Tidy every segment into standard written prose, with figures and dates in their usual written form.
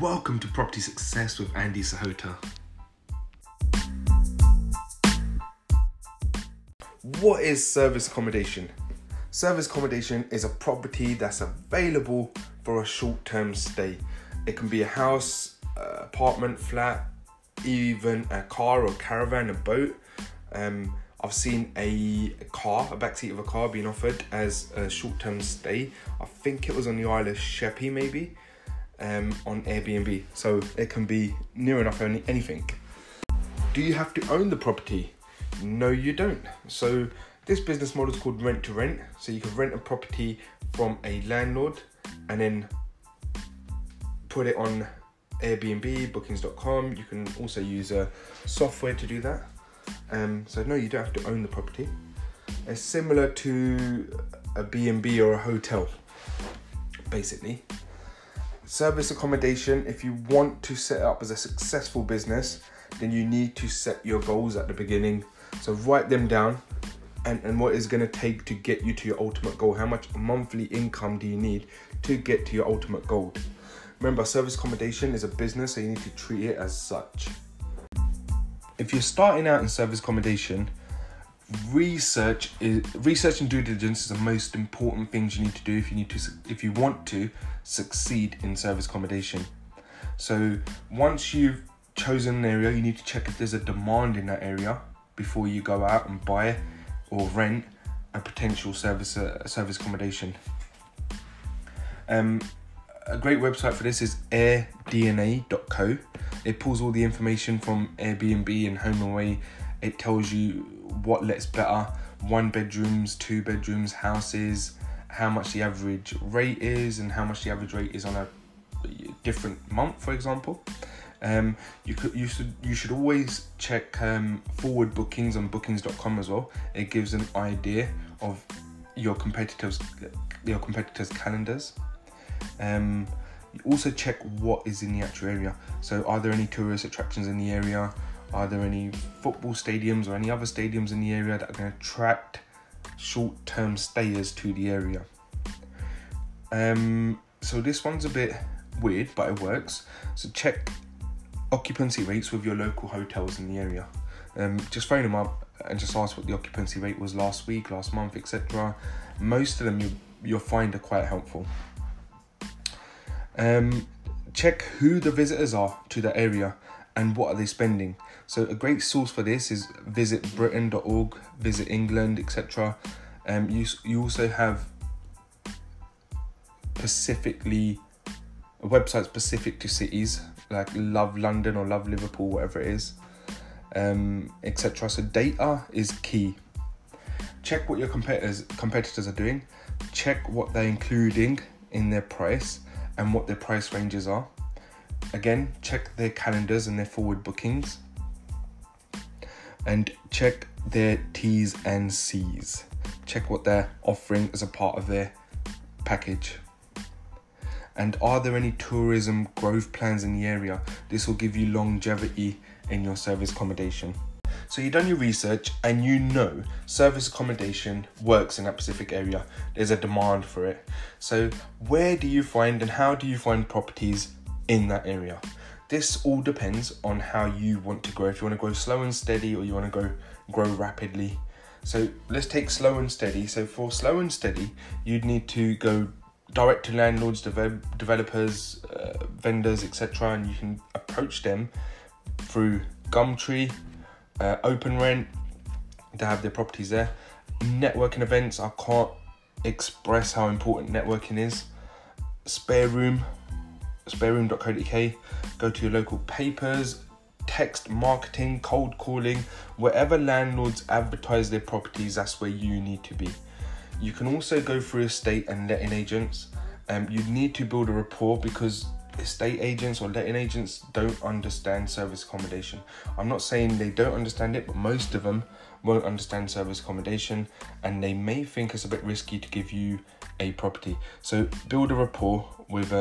Welcome to Property Success with Andy Sahota. What is service accommodation? Service accommodation is a property that's available for a short-term stay. It can be a house, apartment, flat, even a car or caravan, a boat. I've seen a backseat of a car being offered as a short-term stay. I think it was on the Isle of Sheppey maybe, on Airbnb. So it can be near enough anything. Do you have to own the property? No, you don't. So this business model is called rent to rent. So you can rent a property from a landlord and then put it on Airbnb, bookings.com. You can also use a software to do that. So no, you don't have to own the property. It's similar to a B&B or a hotel, basically. Service accommodation, if you want to set up as a successful business, then you need to set your goals at the beginning. So write them down and what it's going to take to get you to your ultimate goal. How much monthly income do you need to get to your ultimate goal? Remember, service accommodation is a business, so you need to treat it as such. If you're starting out in service accommodation, research and due diligence is the most important things you need to do if you want to succeed in service accommodation. So once you've chosen an area, you need to check if there's a demand in that area before you go out and buy or rent a potential service accommodation. A great website for this is AirDNA.co. It pulls all the information from Airbnb and HomeAway. It tells you what lets better, 1 bedrooms, 2 bedrooms, houses, how much the average rate is and how much the average rate is on a different month, for example. You should always check forward bookings on bookings.com as well. It gives an idea of your competitors' calendars. You also check what is in the actual area. So are there any tourist attractions in the area? Are there any football stadiums or any other stadiums in the area that are going to attract short-term stayers to the area? So this one's a bit weird, but it works. So check occupancy rates with your local hotels in the area. Just phone them up and just ask what the occupancy rate was last week, last month, etc. Most of them you'll find are quite helpful. Check who the visitors are to the area and what are they spending. So a great source for this is visitbritain.org, Visit England, etc. You also have a website specific to cities like Love London or Love Liverpool, whatever it is, etc. So data is key. Check what your competitors are doing. Check what they're including in their price and what their price ranges are. Again, check their calendars and their forward bookings, and check their T's and C's. Check what they're offering as a part of their package. And are there any tourism growth plans in the area? This will give you longevity in your service accommodation. So you've done your research and you know service accommodation works in that specific area. There's a demand for it. So where do you find and how do you find properties in that area? This all depends on how you want to grow. If you want to grow slow and steady or you want to grow rapidly. So let's take slow and steady. So for slow and steady, you'd need to go direct to landlords, developers, vendors, etc. And you can approach them through Gumtree, Open Rent. They have their properties there. Networking events, I can't express how important networking is. Spareroom.co.uk. Go to your local papers, text marketing, cold calling, wherever landlords advertise their properties, that's where you need to be. You can also go through estate and letting agents. You need to build a rapport because estate agents or letting agents don't understand service accommodation. I'm not saying they don't understand it, but most of them won't understand service accommodation and they may think it's a bit risky to give you a property. So build a rapport with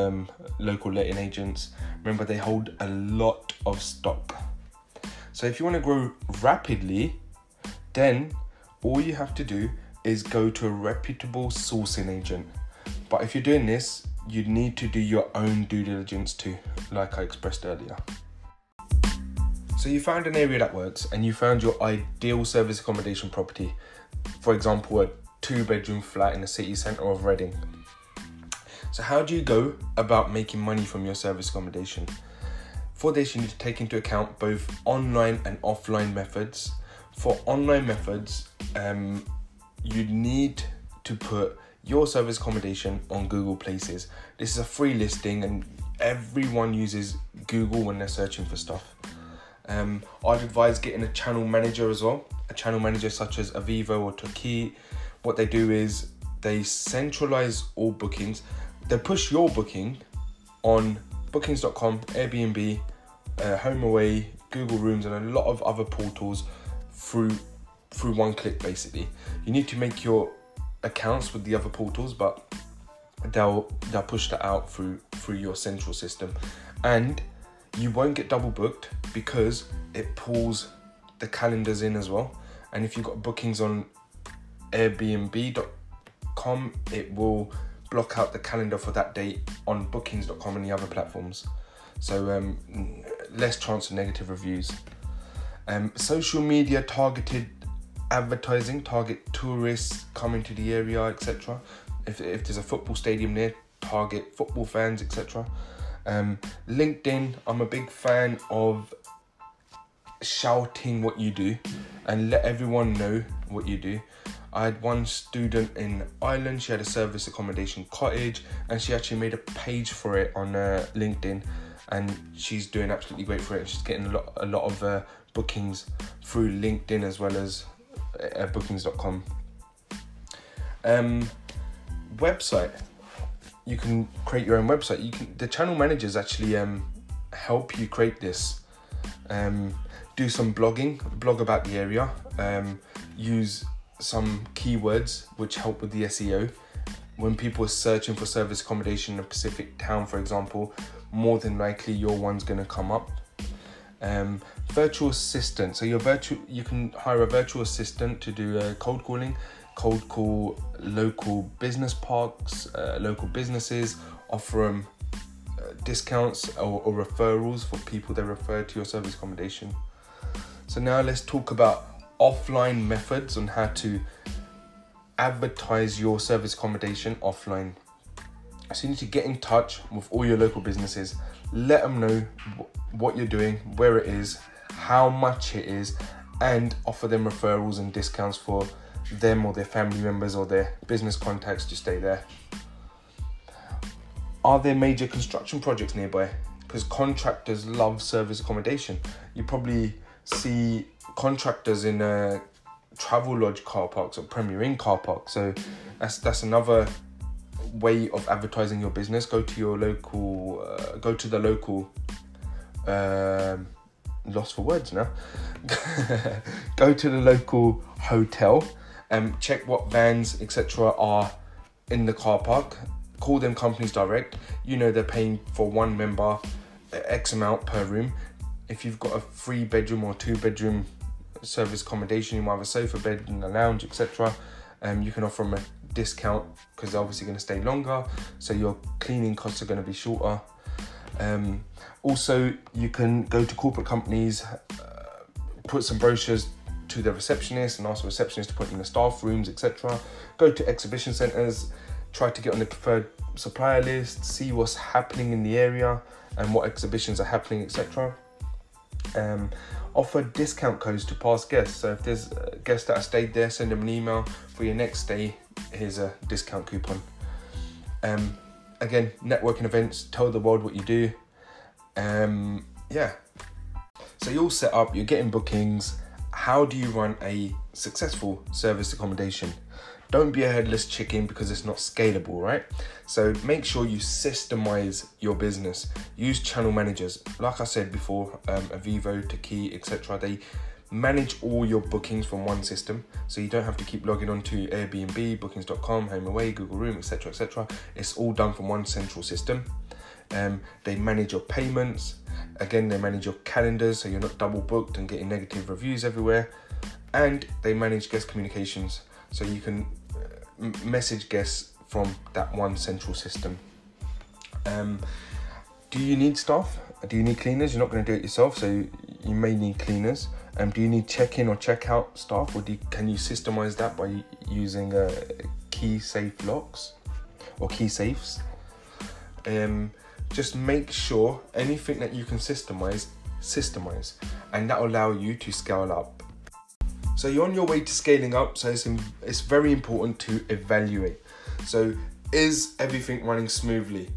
local letting agents. Remember, they hold a lot of stock. So if you want to grow rapidly, then all you have to do is go to a reputable sourcing agent. But if you're doing this, you need to do your own due diligence too, like I expressed earlier. So you found an area that works and you found your ideal service accommodation property, for example, a 2-bedroom flat in the city centre of Reading. So how do you go about making money from your service accommodation? For this, you need to take into account both online and offline methods. For online methods, you need to put your service accommodation on Google Places. This is a free listing and everyone uses Google when they're searching for stuff. I'd advise getting a channel manager as well, a channel manager such as Avivo or Toki. What they do is they centralize all bookings. They push your booking on bookings.com, Airbnb, HomeAway, Google Rooms, and a lot of other portals through one click basically. You need to make your accounts with the other portals, but they'll push that out through your central system. And you won't get double booked because it pulls the calendars in as well. And if you've got bookings on Airbnb.com, it will block out the calendar for that date on bookings.com and the other platforms. So less chance of negative reviews. Social media targeted advertising, target tourists coming to the area, etc. If there's a football stadium near, target football fans, etc. LinkedIn, I'm a big fan of shouting what you do and let everyone know what you do. I had one student in Ireland, she had a service accommodation cottage and she actually made a page for it on LinkedIn, and she's doing absolutely great for it. She's getting a lot of bookings through LinkedIn as well as bookings.com. Website. You can create your own website. The channel managers actually help you create this. Do some blogging, blog about the area, use some keywords which help with the SEO. When people are searching for service accommodation in a specific town, for example, more than likely your one's going to come up. Virtual assistant. So you can hire a virtual assistant to do cold calling. Cold call local business parks, local businesses, offer them discounts or referrals for people they refer to your service accommodation. So now let's talk about offline methods on how to advertise your service accommodation offline. So you need to get in touch with all your local businesses. Let them know what you're doing, where it is, how much it is, and offer them referrals and discounts for them or their family members or their business contacts to stay there. Are there major construction projects nearby? Because contractors love service accommodation. You probably see contractors in Travel Lodge car parks or Premier Inn car parks. So that's another way of advertising your business. Go to your local, go to the local hotel. Check what vans, etc. are in the car park. Call them companies direct. You know they're paying for one member X amount per room. If you've got a 3-bedroom or 2-bedroom service accommodation, you might have a sofa bed and a lounge, etc. You can offer them a discount because they're obviously going to stay longer, so your cleaning costs are going to be shorter. Also, you can go to corporate companies, put some brochures to the receptionist and ask the receptionist to put in the staff rooms, etc. Go to exhibition centres, try to get on the preferred supplier list, see what's happening in the area and what exhibitions are happening, etc. Offer discount codes to past guests. So if there's guests that have stayed there, send them an email for your next stay. Here's a discount coupon. Again, networking events, tell the world what you do. So you're all set up, you're getting bookings. How do you run a successful service accommodation? Don't be a headless chicken because it's not scalable, right? So make sure you systemize your business. Use channel managers. Like I said before, Avivo, Toki, etc. They manage all your bookings from one system, so you don't have to keep logging on to Airbnb, bookings.com, HomeAway, Google Room, etc., etc. It's all done from one central system. They manage your payments. Again, they manage your calendars, so you're not double booked and getting negative reviews everywhere. And they manage guest communications, so you can message guests from that one central system. Do you need staff? Do you need cleaners? You're not going to do it yourself, so you may need cleaners. Do you need check-in or check-out staff, or can you systemize that by using key safe locks or key safes? Just make sure anything that you can systemize, and that will allow you to scale up. So you're on your way to scaling up, so it's very important to evaluate. So is everything running smoothly?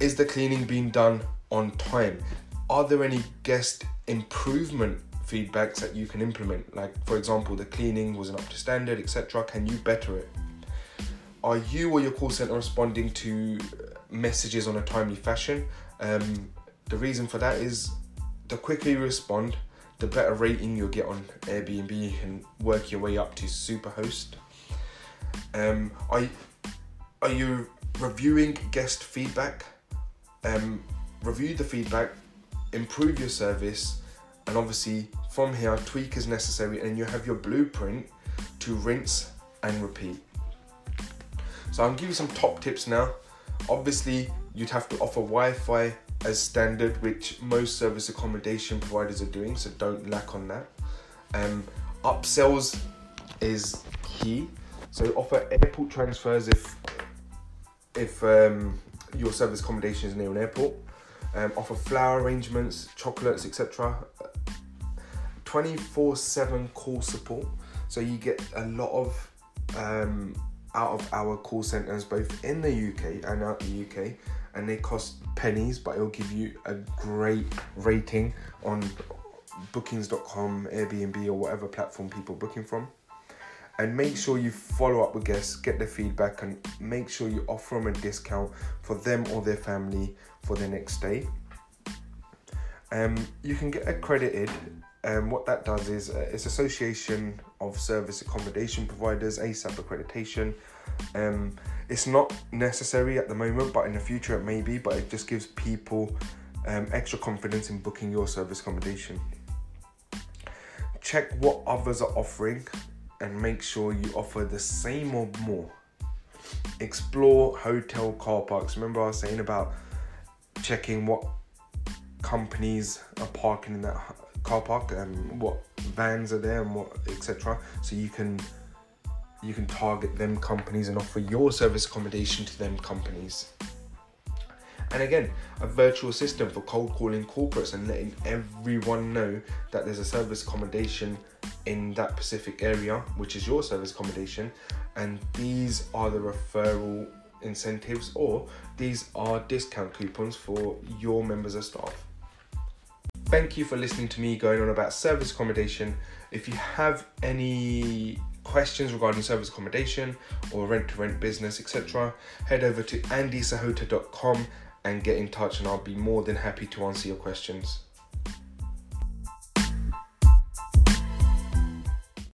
Is the cleaning being done on time? Are there any guest improvement feedbacks that you can implement? Like, for example, the cleaning wasn't up to standard, etc. Can you better it? Are you or your call center responding to messages on a timely fashion? The reason for that is the quicker you respond, the better rating you'll get on Airbnb. You can work your way up to Superhost. Are you reviewing guest feedback? Review the feedback, improve your service, and obviously from here, tweak as necessary, and you have your blueprint to rinse and repeat. So I'm giving you some top tips now. Obviously, you'd have to offer Wi-Fi as standard, which most service accommodation providers are doing, so don't lack on that. Upsells is key. So offer airport transfers if your service accommodation is near an airport. Offer flower arrangements, chocolates, etc. 24/7 call support. So you get a lot of out of our call centers, both in the UK and out the UK, and they cost pennies, but it'll give you a great rating on bookings.com, Airbnb, or whatever platform people are booking from. And make sure you follow up with guests, get their feedback, and make sure you offer them a discount for them or their family for their next stay. You can get accredited, and what that does is it's Association of Service Accommodation Providers, ASAP accreditation. It's not necessary at the moment, but in the future it may be, but it just gives people extra confidence in booking your service accommodation. Check what others are offering and make sure you offer the same or more. Explore hotel car parks. Remember I was saying about checking what companies are parking in that car park and what vans are there and what etc. So you can target them companies and offer your service accommodation to them companies. And again, a virtual system for cold calling corporates and letting everyone know that there's a service accommodation in that specific area, which is your service accommodation, and these are the referral incentives, or these are discount coupons for your members of staff. Thank you for listening to me going on about service accommodation. If you have any questions regarding service accommodation or rent-to-rent business, etc., head over to andysahota.com and get in touch, and I'll be more than happy to answer your questions.